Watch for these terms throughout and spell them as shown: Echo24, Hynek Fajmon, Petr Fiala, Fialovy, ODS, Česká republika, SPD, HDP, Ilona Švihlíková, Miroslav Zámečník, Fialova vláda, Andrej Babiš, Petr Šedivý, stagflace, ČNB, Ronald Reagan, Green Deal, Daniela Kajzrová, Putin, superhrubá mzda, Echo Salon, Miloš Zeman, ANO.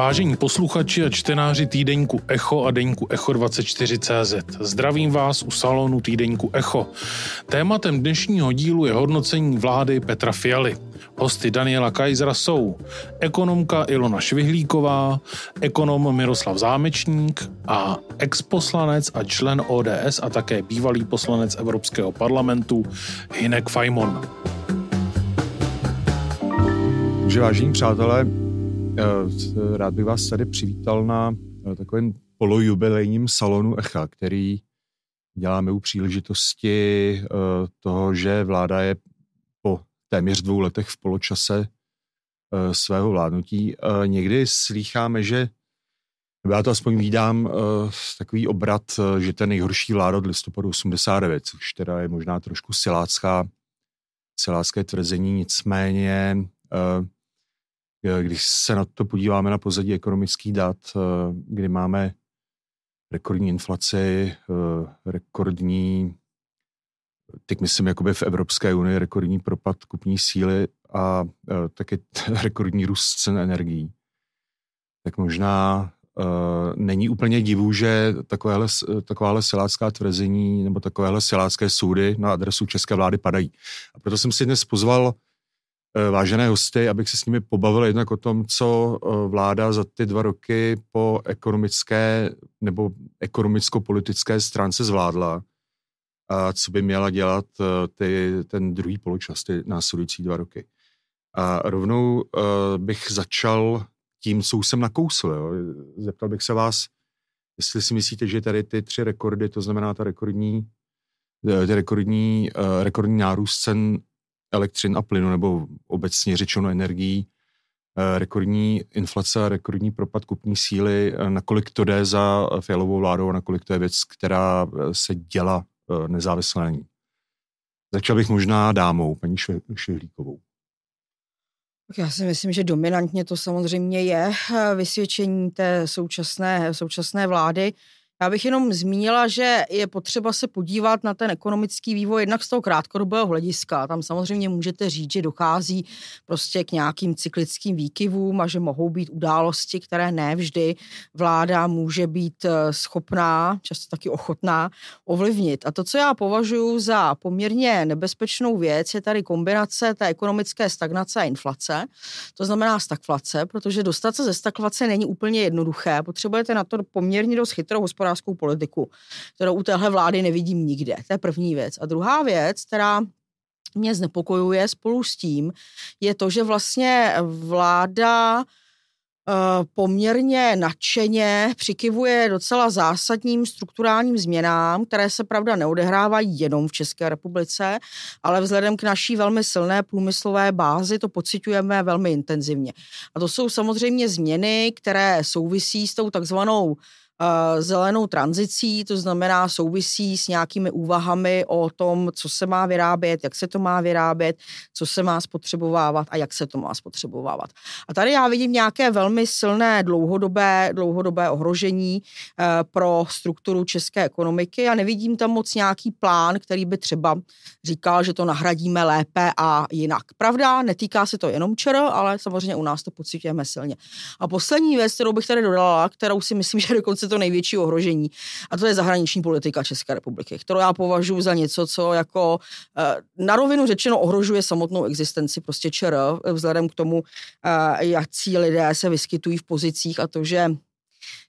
Vážení posluchači a čtenáři týdeníku Echo a deníku Echo24.cz, zdravím vás u salonu týdeníku Echo. Tématem dnešního dílu je hodnocení vlády Petra Fialy. Hosty Daniela Kajzra jsou ekonomka Ilona Švihlíková, ekonom Miroslav Zámečník a exposlanec a člen ODS a také bývalý poslanec Evropského parlamentu Hynek Fajmon. Takže vážení přátelé, rád bych vás tady přivítal na takovém polojubilejním salonu Echa, který děláme u příležitosti toho, že vláda je po téměř 2 letech v poločase svého vládnutí. Někdy slýcháme, že, nebo já to aspoň vídám, takový obrat, že ten nejhorší vláda od listopadu 89, což teda je možná trošku silácké tvrzení, nicméně když se na to podíváme na pozadí ekonomických dat, kdy máme rekordní inflaci, teď myslím jakoby v Evropské unii, rekordní propad kupní síly a taky rekordní růst cen energií, tak možná není úplně divu, že takováhle silácká tvrzení nebo takovéhle silácké soudy na adresu české vlády padají. A proto jsem si dnes pozval vážené hosty, abych se s nimi pobavil jednak o tom, co vláda za ty 2 roky po ekonomické nebo ekonomicko-politické stránce zvládla a co by měla dělat ten druhý poločas, ty následující 2 roky. A rovnou bych začal tím, co už jsem nakousil. Jo. Zeptal bych se vás, jestli si myslíte, že tady ty 3 rekordy, to znamená rekordní nárůst cen elektřin a plynu, nebo obecně řečeno energií, rekordní inflace a rekordní propad kupní síly, nakolik to jde za Fialovou vládou a nakolik to je věc, která se děla nezávisle na ní. Začal bych možná dámou, paní Švihlíkovou. Já si myslím, že dominantně to samozřejmě je vysvědčení té současné vlády. Já bych jenom zmínila, že je potřeba se podívat na ten ekonomický vývoj jednak z toho krátkodobého hlediska. Tam samozřejmě můžete říct, že dochází prostě k nějakým cyklickým výkyvům a že mohou být události, které ne vždy vláda může být schopná, často taky ochotná ovlivnit. A to, co já považuji za poměrně nebezpečnou věc, je tady kombinace té ekonomické stagnace a inflace, to znamená stagflace, protože dostat se ze stagflace není úplně jednoduché. Potřebujete na to poměrně dost chytrou hospodářskou politiku, kterou u téhle vlády nevidím nikde. To je první věc. A druhá věc, která mě znepokojuje spolu s tím, je to, že vlastně vláda poměrně nadšeně přikyvuje docela zásadním strukturálním změnám, které se pravda neodehrávají jenom v České republice, ale vzhledem k naší velmi silné průmyslové bázi to pociťujeme velmi intenzivně. A to jsou samozřejmě změny, které souvisí s tou takzvanou zelenou tranzicí, to znamená souvisí s nějakými úvahami o tom, co se má vyrábět, jak se to má vyrábět, co se má spotřebovávat a jak se to má spotřebovávat. A tady já vidím nějaké velmi silné dlouhodobé ohrožení pro strukturu české ekonomiky a nevidím tam moc nějaký plán, který by třeba říkal, že to nahradíme lépe a jinak. Pravda, netýká se to jenom ČR, ale samozřejmě u nás to pociťujeme silně. A poslední věc, kterou bych tady dodala, kterou si myslím, že dokonce to největší ohrožení. A to je zahraniční politika České republiky, kterou já považuji za něco, co jako na rovinu řečeno ohrožuje samotnou existenci prostě ČR, vzhledem k tomu, jakcí lidé se vyskytují v pozicích a to, že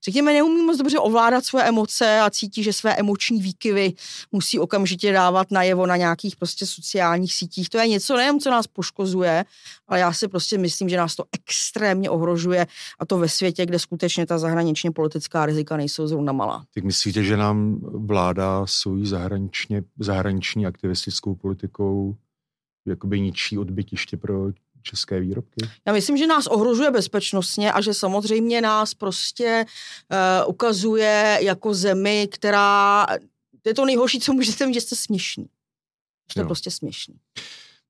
řekněme, neumí moc dobře ovládat svoje emoce a cítí, že své emoční výkyvy musí okamžitě dávat najevo na nějakých prostě sociálních sítích. To je něco nejen, co nás poškozuje, ale já si prostě myslím, že nás to extrémně ohrožuje a to ve světě, kde skutečně ta zahraničně politická rizika nejsou zrovna malá. Tak myslíte, že nám vláda svojí zahraniční aktivistickou politikou jakoby ničí odbytiště pro české výrobky? Já myslím, že nás ohrožuje bezpečnostně a že samozřejmě nás prostě ukazuje jako zemi, která je to nejhorší, co můžete mít, že jste směšní. Jste prostě směšní.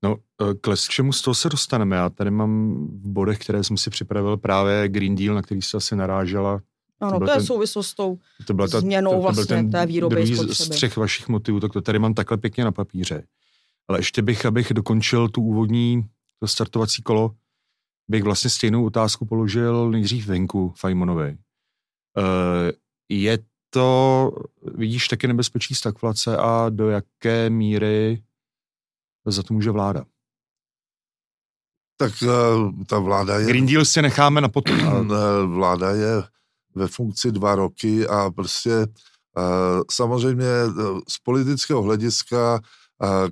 No, k čemu z toho se dostaneme? Já tady mám v bodech, které jsem si připravil, právě Green Deal, na který jste asi narážela. Ano, to je souvislost s tou změnou vlastně té výroby spotřeby. Z 3 vašich motivů, tak to tady mám takhle pěkně na papíře. Ale ještě abych dokončil tu úvodní startovací kolo, bych vlastně stejnou otázku položil nejdřív venku Fajmonovi. Je to, vidíš, taky nebezpečí stagflace a do jaké míry za to může vláda? Tak ta vláda je... Green Deal si necháme na potom. Vláda je ve funkci 2 roky a prostě samozřejmě z politického hlediska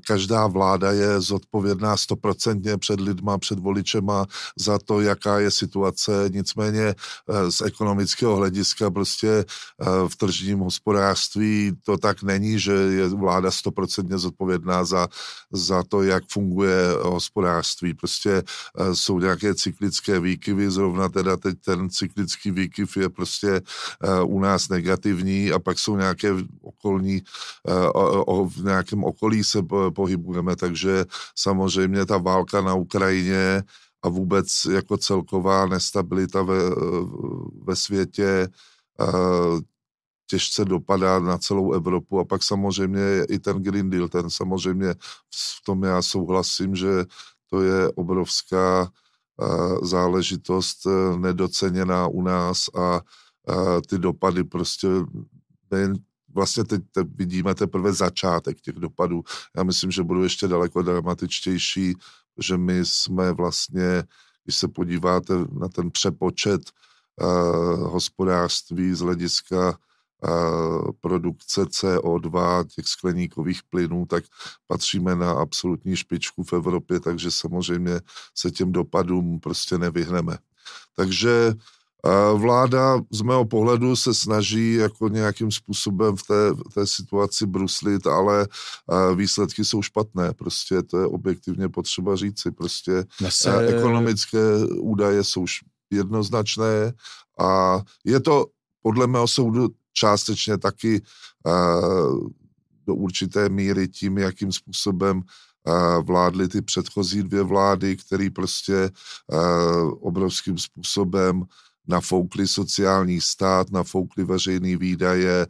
každá vláda je zodpovědná 100% před lidma, před voličema za to, jaká je situace. Nicméně z ekonomického hlediska prostě v tržním hospodářství to tak není, že je vláda 100% zodpovědná za to, jak funguje hospodářství. Prostě jsou nějaké cyklické výkyvy, zrovna teda teď ten cyklický výkyv je prostě u nás negativní a pak jsou nějaké okolní, v nějakém okolí se pohybujeme, takže samozřejmě ta válka na Ukrajině a vůbec jako celková nestabilita ve světě těžce dopadá na celou Evropu a pak samozřejmě i ten Green Deal, ten samozřejmě v tom já souhlasím, že to je obrovská záležitost nedoceněná u nás a ty dopady prostě nejen vlastně teď vidíme teprve začátek těch dopadů. Já myslím, že budou ještě daleko dramatičtější, že my jsme vlastně, když se podíváte na ten přepočet hospodářství z hlediska produkce CO2, těch skleníkových plynů, tak patříme na absolutní špičku v Evropě, takže samozřejmě se těm dopadům prostě nevyhneme. Takže vláda z mého pohledu se snaží jako nějakým způsobem v té situaci bruslit, ale výsledky jsou špatné. Prostě to je objektivně potřeba říci. Prostě ekonomické údaje jsou jednoznačné a je to podle mého soudu částečně taky do určité míry tím, jakým způsobem vládly ty předchozí 2 vlády, které prostě obrovským způsobem nafoukli sociální stát, nafoukli veřejné výdaje,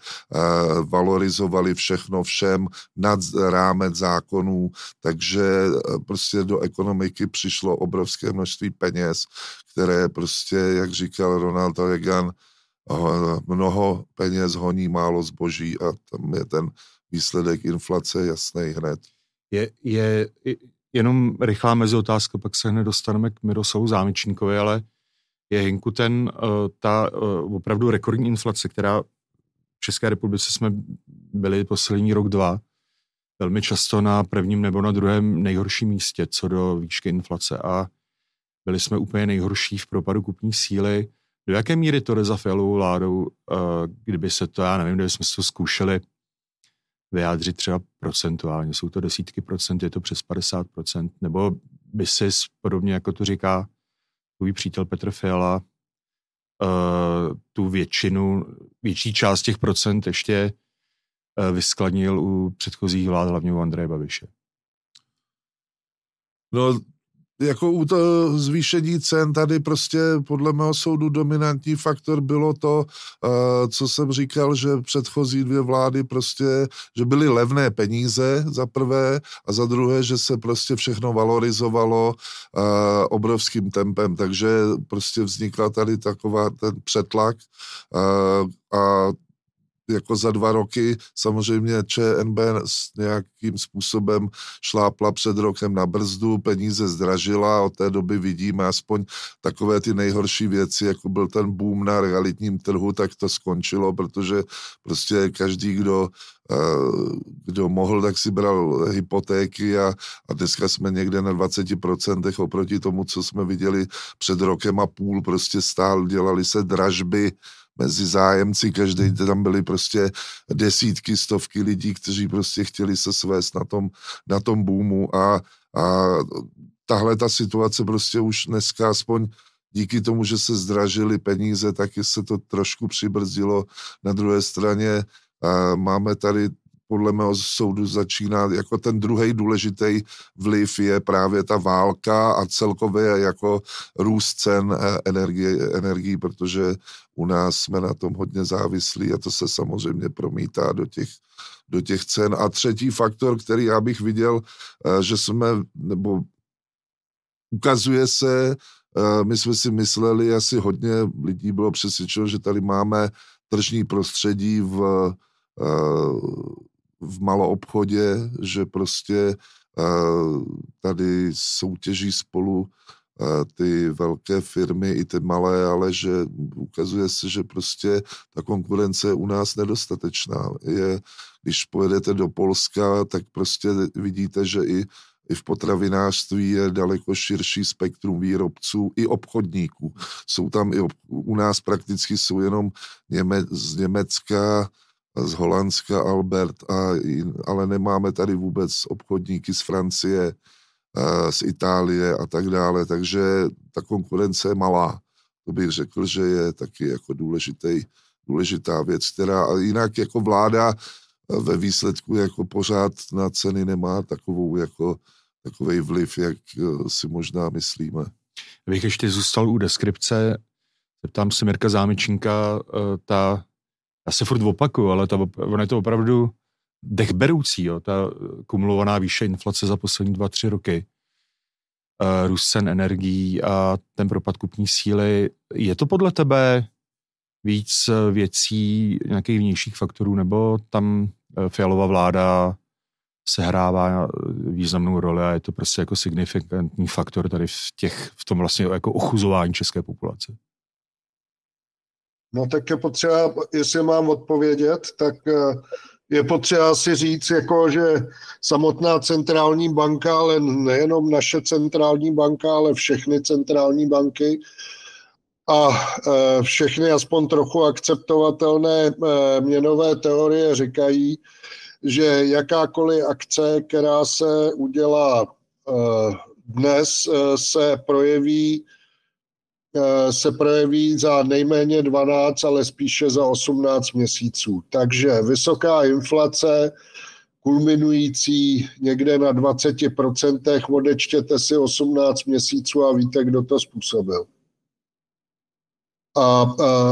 valorizovali všechno všem nad rámec zákonů, takže prostě do ekonomiky přišlo obrovské množství peněz, které prostě, jak říkal Ronald Reagan, mnoho peněz honí málo zboží a tam je ten výsledek inflace jasný hned. Jenom rychlá meziotázka, pak se hned dostaneme k Miroslavu Zámečníkovi, ale je, Hinku, ta opravdu rekordní inflace, která v České republice jsme byli poslední rok, 2, velmi často na prvním nebo na druhém nejhorším místě, co do výšky inflace a byli jsme úplně nejhorší v propadu kupní síly. Do jaké míry to jde za Fialovou vládou, kdyby se to, já nevím, kdyby jsme se to zkoušeli vyjádřit třeba procentuálně, jsou to desítky procent, je to přes 50%, nebo by si podobně, jako to říká tvůj přítel Petr Fiala, tu větší část těch procent ještě vyskladnil u předchozích vlád, hlavně u Andreje Babiše? No, jako u toho zvýšení cen tady prostě podle mého soudu dominantní faktor bylo to, co jsem říkal, že předchozí 2 vlády prostě, že byly levné peníze za prvé a za druhé, že se prostě všechno valorizovalo obrovským tempem, takže prostě vznikla tady taková ten přetlak a jako za 2 roky samozřejmě ČNB nějakým způsobem šlápla před rokem na brzdu, peníze zdražila, od té doby vidíme aspoň takové ty nejhorší věci, jako byl ten boom na realitním trhu, tak to skončilo, protože prostě každý, kdo mohl, tak si bral hypotéky a dneska jsme někde na 20% oproti tomu, co jsme viděli před rokem a půl, prostě dělaly se dražby mezi zájemci, každý tam byly prostě desítky, stovky lidí, kteří prostě chtěli se svést na tom boomu a tahle ta situace prostě už dneska aspoň díky tomu, že se zdražily peníze, taky se to trošku přibrzdilo. Na druhé straně máme tady, podle mého soudu začíná, jako ten druhý důležitý vliv je právě ta válka a celkově jako růst cen energií, protože u nás jsme na tom hodně závislí a to se samozřejmě promítá do těch cen. A třetí faktor, který já bych viděl, že jsme, nebo ukazuje se, My jsme si mysleli, asi hodně lidí bylo přesvědčeno, že tady máme tržní prostředí v maloobchodě, že prostě tady soutěží spolu ty velké firmy i ty malé, ale že ukazuje se, že prostě ta konkurence je u nás nedostatečná. Když pojedete do Polska, tak prostě vidíte, že i v potravinářství je daleko širší spektrum výrobců i obchodníků. Jsou tam u nás prakticky jsou jenom z Německa, z Holandska, Albert, ale nemáme tady vůbec obchodníky z Francie, z Itálie a tak dále, takže ta konkurence je malá. To bych řekl, že je taky jako důležitá věc, která jinak jako vláda ve výsledku jako pořád na ceny nemá takovej vliv, jak si možná myslíme. Abych ještě zůstal u deskripce, zeptám se Mirka Zámečníka, já se furt opakuju, ale ono je to opravdu dechberoucí, jo, ta kumulovaná výše inflace za poslední 2-3 roky, růst cen energií a ten propad kupní síly. Je to podle tebe víc věcí, nějakých vnějších faktorů, nebo tam Fialova vláda sehrává významnou roli a je to prostě jako signifikantní faktor tady v tom vlastně jako ochuzování české populace? No tak je potřeba, jestli mám odpovědět, tak je potřeba si říct, jako, že samotná centrální banka, ale nejenom naše centrální banka, ale všechny centrální banky a všechny aspoň trochu akceptovatelné měnové teorie říkají, že jakákoliv akce, která se udělá dnes, se projeví za nejméně 12, ale spíše za 18 měsíců. Takže vysoká inflace, kulminující někde na 20%, odečtěte si 18 měsíců a víte, kdo to způsobil. A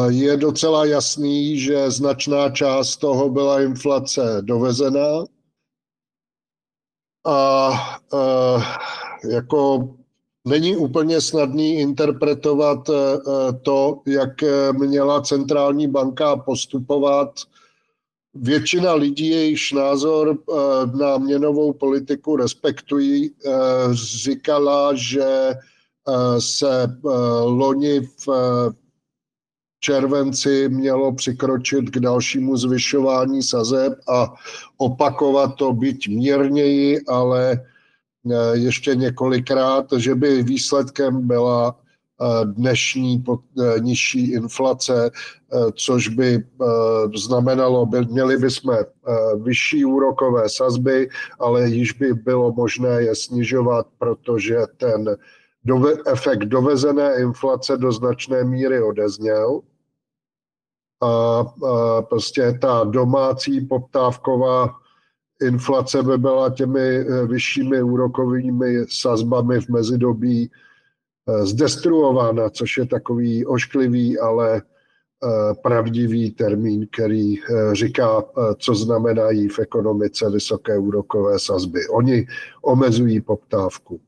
je docela jasný, že značná část toho byla inflace dovezená a jako není úplně snadný interpretovat to, jak měla centrální banka postupovat. Většina lidí, jejichž názor na měnovou politiku respektují, říkala, že se loni v červenci mělo přikročit k dalšímu zvyšování sazeb a opakovat to byť mírněji, ale ještě několikrát, že by výsledkem byla dnešní nižší inflace, což by znamenalo, měli bychom vyšší úrokové sazby, ale již by bylo možné je snižovat, protože ten efekt dovezené inflace do značné míry odezněl. A prostě ta domácí poptávková inflace by byla těmi vyššími úrokovými sazbami v mezidobí zdestruována, což je takový ošklivý, ale pravdivý termín, který říká, co znamenají v ekonomice vysoké úrokové sazby. Oni omezují poptávku.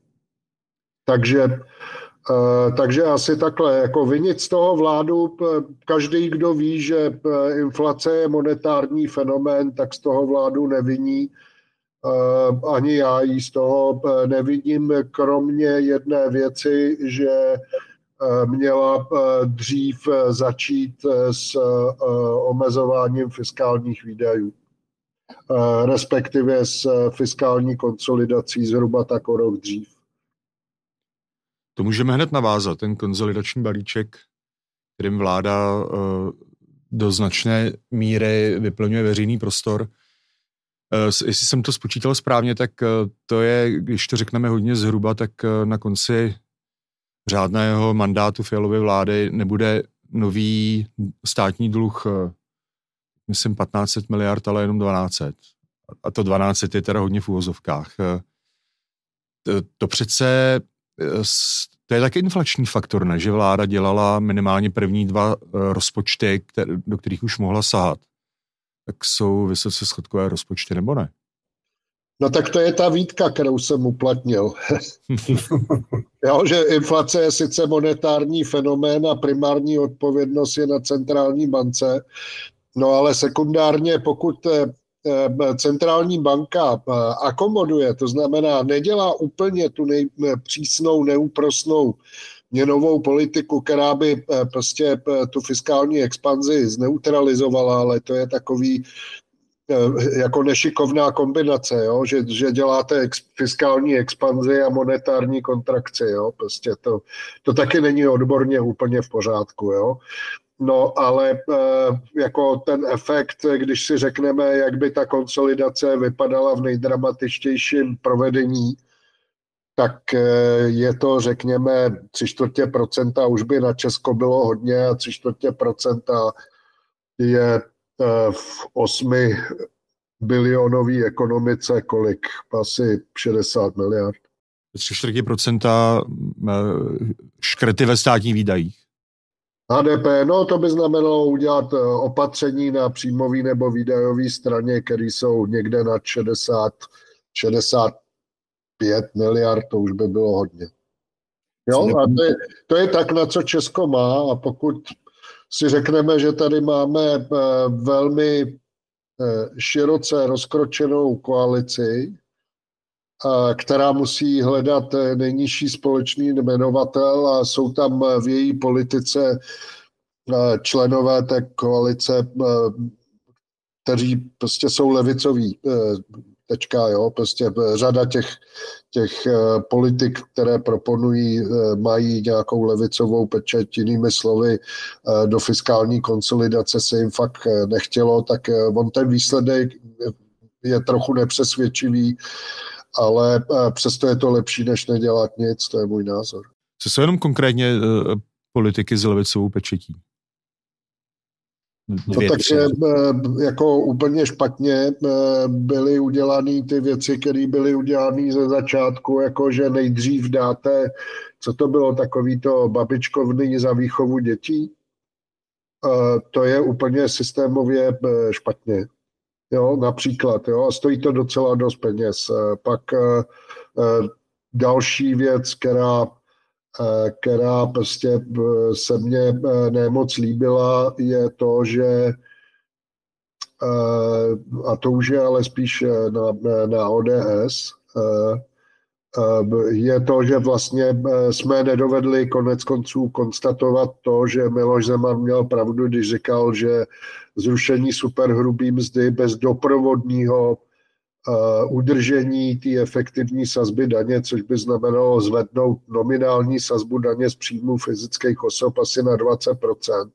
Takže asi takhle, jako vinit z toho vládu, každý, kdo ví, že inflace je monetární fenomén, tak z toho vládu neviní. Ani já ji z toho nevidím, kromě jedné věci, že měla dřív začít s omezováním fiskálních výdajů, respektive s fiskální konsolidací zhruba tak o rok dřív. To můžeme hned navázat, ten konsolidační balíček, kterým vláda do značné míry vyplňuje veřejný prostor. Jestli jsem to spočítal správně, tak to je, když to řekneme hodně zhruba, tak na konci řádného mandátu Fialovy vlády nebude nový státní dluh, myslím 1500 miliard, ale jenom 1200. A to 1200 je teda hodně v úvozovkách. To přece... To je taky inflační faktor, ne? Že vláda dělala minimálně první dva rozpočty, do kterých už mohla sahat. Tak jsou vysoce schodkové rozpočty, nebo ne? No tak to je ta výtka, kterou jsem uplatnil. Jo, že inflace je sice monetární fenomén a primární odpovědnost je na centrální bance, no ale sekundárně, pokud centrální banka akomoduje, to znamená nedělá úplně tu nejpřísnou, neúprosnou měnovou politiku, která by prostě tu fiskální expanzi zneutralizovala, ale to je takový jako nešikovná kombinace, jo? Že děláte fiskální expanzi a monetární kontrakci. Jo? Prostě to taky není odborně úplně v pořádku. Jo? No ale jako ten efekt, když si řekneme, jak by ta konsolidace vypadala v nejdramatičtějším provedení, tak je to, řekněme, 3/4% už by na Česko bylo hodně a 3/4% je v 8bilionové ekonomice kolik? Asi 60 miliard. 3/4% škrty ve státních výdajích. HDP, no to by znamenalo udělat opatření na příjmový nebo výdajový straně, které jsou někde nad 65 miliard, to už by bylo hodně. Jo, a to je tak, na co Česko má, a pokud si řekneme, že tady máme velmi široce rozkročenou koalici, která musí hledat nejnižší společný jmenovatel a jsou tam v její politice členové té koalice, kteří prostě jsou levicoví. Tečka, jo, prostě řada těch politik, které proponují, mají nějakou levicovou pečeť, jinými slovy, do fiskální konsolidace se jim fakt nechtělo, tak on ten výsledek je trochu nepřesvědčivý, ale přesto je to lepší, než nedělat nic, to je můj názor. Co jsou jenom konkrétně politiky s levicovou pečetí? To takže jako úplně špatně byly udělané ty věci, které byly udělané ze začátku, jako že nejdřív dáte, co to bylo, takový to babičkovný za výchovu dětí, to je úplně systémově špatně. Jo, například, jo, a stojí to docela dost peněz. Pak další věc, která prostě se mně nemoc líbila, je to, že, a to už je ale spíš na ODS, je to, že vlastně jsme nedovedli konec konců konstatovat to, že Miloš Zeman měl pravdu, když říkal, že zrušení superhrubý mzdy bez doprovodního udržení té efektivní sazby daně, což by znamenalo zvednout nominální sazbu daně z příjmů fyzických osob asi na 20%.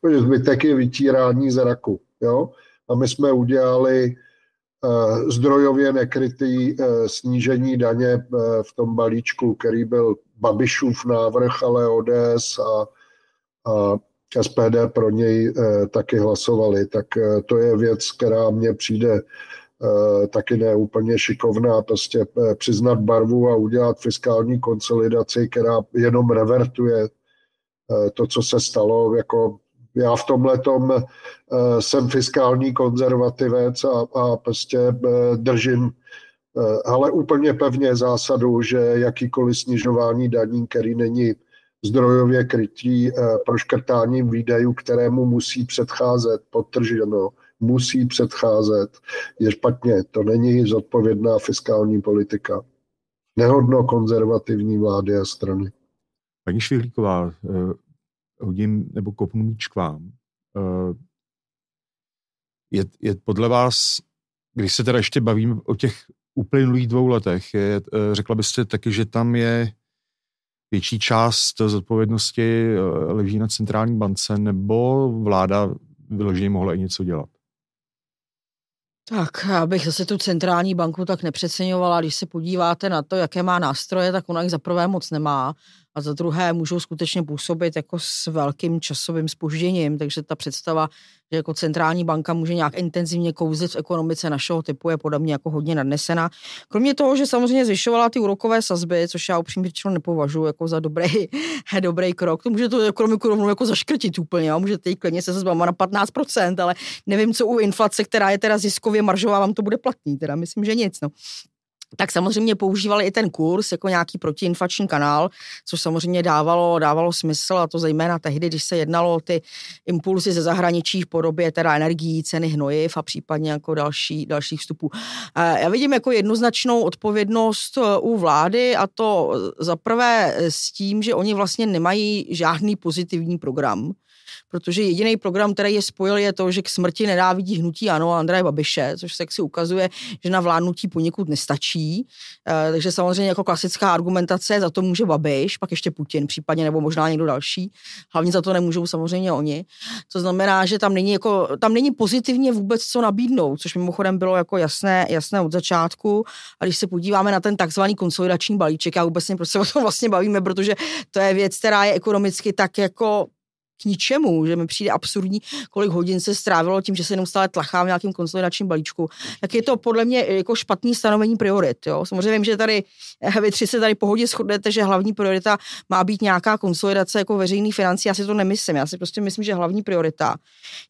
Protože zbytek je vytírání zraku. Jo? A my jsme udělali zdrojově nekrytý snížení daně v tom balíčku, který byl Babišův návrh, ale ODS a SPD pro něj taky hlasovali. Tak to je věc, která mně přijde taky ne úplně šikovná, prostě přiznat barvu a udělat fiskální konsolidaci, která jenom revertuje to, co se stalo. Jako já v tomhletom jsem fiskální konzervativec a prostě držím ale úplně pevně zásadu, že jakýkoliv snižování daní, který není zdrojově krytý proškrtáním výdajů, kterému musí předcházet, podtrženo, musí předcházet, je špatně. To není zodpovědná fiskální politika. Nehodno konzervativní vlády a strany. Paní Švihlíková, hodím nebo kopnu míč k vám. Je podle vás, když se teda ještě bavíme o těch uplynulých 2 letech, řekla byste taky, že tam je větší část zodpovědnosti leží na centrální bance, nebo vláda vyloženě mohla i něco dělat? Tak, abych zase tu centrální banku tak nepřeceňovala. Když se podíváte na to, jaké má nástroje, tak ona jich za prvé moc nemá. a za druhé můžou skutečně působit jako s velkým časovým zpožděním, takže ta představa, že jako centrální banka může nějak intenzivně kouzlit v ekonomice našeho typu, je podobně jako hodně nadnesená. Kromě toho, že samozřejmě zvyšovala ty úrokové sazby, což já upřímně řečeno nepovažuji jako za dobrý krok. To může tu ekonomiku rovnou jako zaškrtit úplně, jo? Můžete jí klidně se sazbama na 15%, ale nevím, co u inflace, která je teda ziskově maržová, vám to bude platný, teda myslím, že nic, no. Tak samozřejmě používali i ten kurz jako nějaký protiinflační kanál, což samozřejmě dávalo smysl, a to zejména tehdy, když se jednalo o ty impulzy ze zahraničí v podobě teda energií, ceny hnojiv a případně jako dalších vstupů. Já vidím jako jednoznačnou odpovědnost u vlády, a to zaprvé s tím, že oni vlastně nemají žádný pozitivní program. Protože jediný program, který je spojil, je to, že k smrti nenávidí hnutí ANO a Andreje Babiše, což se si ukazuje, že na vládnutí poněkud nestačí. Takže samozřejmě jako klasická argumentace, za to může Babiš, pak ještě Putin případně, nebo možná někdo další. Hlavně za to nemůžou samozřejmě oni. To znamená, že tam není pozitivně vůbec co nabídnout, což mimochodem bylo jako jasné od začátku. A když se podíváme na ten takzvaný konsolidační balíček, já vůbec nevím, proč se o tom vlastně bavíme, protože to je věc, která je ekonomicky tak jako k ničemu, že mi přijde absurdní, kolik hodin se strávilo tím, že se neustále tlachá v nějakým konsolidačním balíčku, tak je to podle mě jako špatný stanovení priorit. Jo? Samozřejmě vím, že tady vy tři se tady pohodě shodnete, že hlavní priorita má být nějaká konsolidace jako veřejných financí. Já si to nemyslím. Já si prostě myslím, že hlavní priorita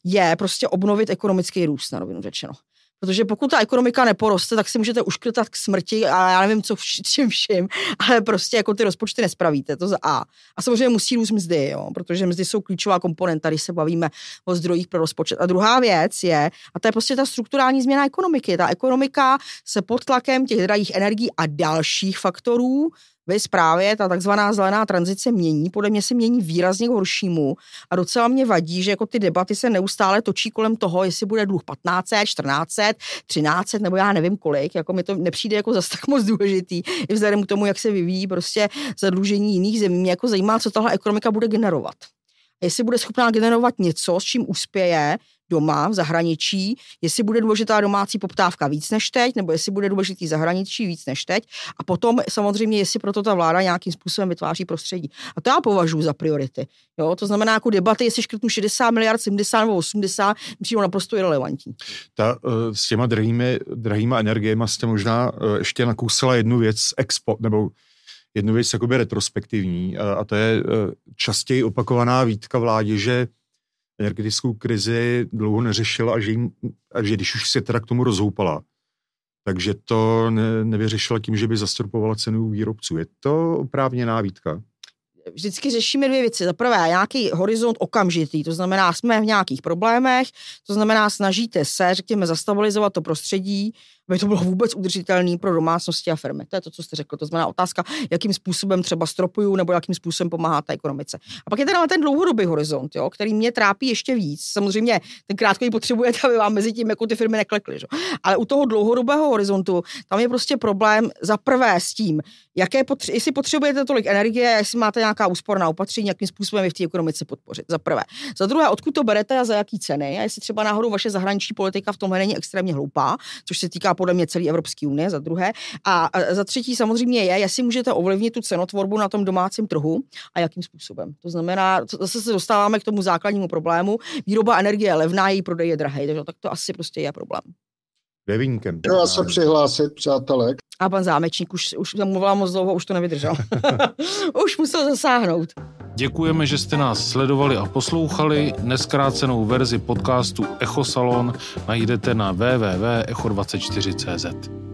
je prostě obnovit ekonomický růst, na rovinu řečeno. Protože pokud ta ekonomika neporoste, tak si můžete uškrtat k smrti a já nevím, co vším, ale prostě jako ty rozpočty nespravíte, to za A. A samozřejmě musí růst mzdy, jo, protože mzdy jsou klíčová komponenta, když se bavíme o zdrojích pro rozpočet. A druhá věc je, a to je prostě ta strukturální změna ekonomiky. Ta ekonomika se pod tlakem těch drahých energií a dalších faktorů, víš, právě ta takzvaná zelená tranzice mění, podle mě se mění výrazně k horšímu a docela mě vadí, že jako ty debaty se neustále točí kolem toho, jestli bude dluh 1500, 1400, 1300 nebo já nevím kolik, jako mi to nepřijde jako zas tak moc důležitý, i vzhledem k tomu, jak se vyvíjí prostě zadlužení jiných zemí, mě jako zajímá, co tahle ekonomika bude generovat. Jestli bude schopná generovat něco, s čím uspěje doma, v zahraničí, jestli bude důležitá domácí poptávka víc než teď, nebo jestli bude důležitý zahraničí víc než teď, a potom samozřejmě, jestli proto ta vláda nějakým způsobem vytváří prostředí. A to já považuji za priority. Jo? To znamená, jako debaty, jestli škrtnu 60 miliard, 70 nebo 80, přijde naprosto irelevantní. S těma drahýma energiema jste možná ještě nakousila jednu věc, jednu věc jakoby retrospektivní, a to je častěji opakovaná výtka vládě, že energetickou krizi dlouho neřešila a že když už se teda k tomu rozhoupala, takže to nevyřešila tím, že by zastropovala cenu výrobců. Je to oprávněná výtka? Vždycky řešíme dvě věci. Za prvé, nějaký horizont okamžitý, to znamená, jsme v nějakých problémech, to znamená, snažíte se, řekněme, zastabilizovat to prostředí, aby to bylo vůbec udržitelné pro domácnosti a firmy. To je to, co jste řekl. To znamená otázka, jakým způsobem třeba stropuju nebo jakým způsobem pomáhá té ekonomice. A pak je teda ten dlouhodobý horizont, jo, který mě trápí ještě víc. Samozřejmě ten krátkodobý potřebujete, aby vám mezi tím jako ty firmy neklekly, že? Ale u toho dlouhodobého horizontu tam je prostě problém za prvé s tím, jestli potřebujete tolik energie, jestli máte nějaká úsporná opatření, jakým způsobem je v té ekonomice podpořit. Za prvé. Za druhé, odkud to berete a za jaký ceny, a jestli třeba náhodou vaše zahraniční politika v tomhle není extrémně hloupá, což se týká podle mě celý Evropské unie, za druhé. A za třetí samozřejmě je, jestli můžete ovlivnit tu cenotvorbu na tom domácím trhu a jakým způsobem. To znamená, zase se dostáváme k tomu základnímu problému. Výroba energie je levná, její prodej je drahý, takže tak to asi prostě je problém. Devinkem. Chtěla se přihlásit, přátelé. A pan Zámečník už mluvila moc dlouho, už to nevydržel. Už musel zasáhnout. Děkujeme, že jste nás sledovali a poslouchali. Nezkrácenou verzi podcastu Echo Salon najdete na www.echo24.cz.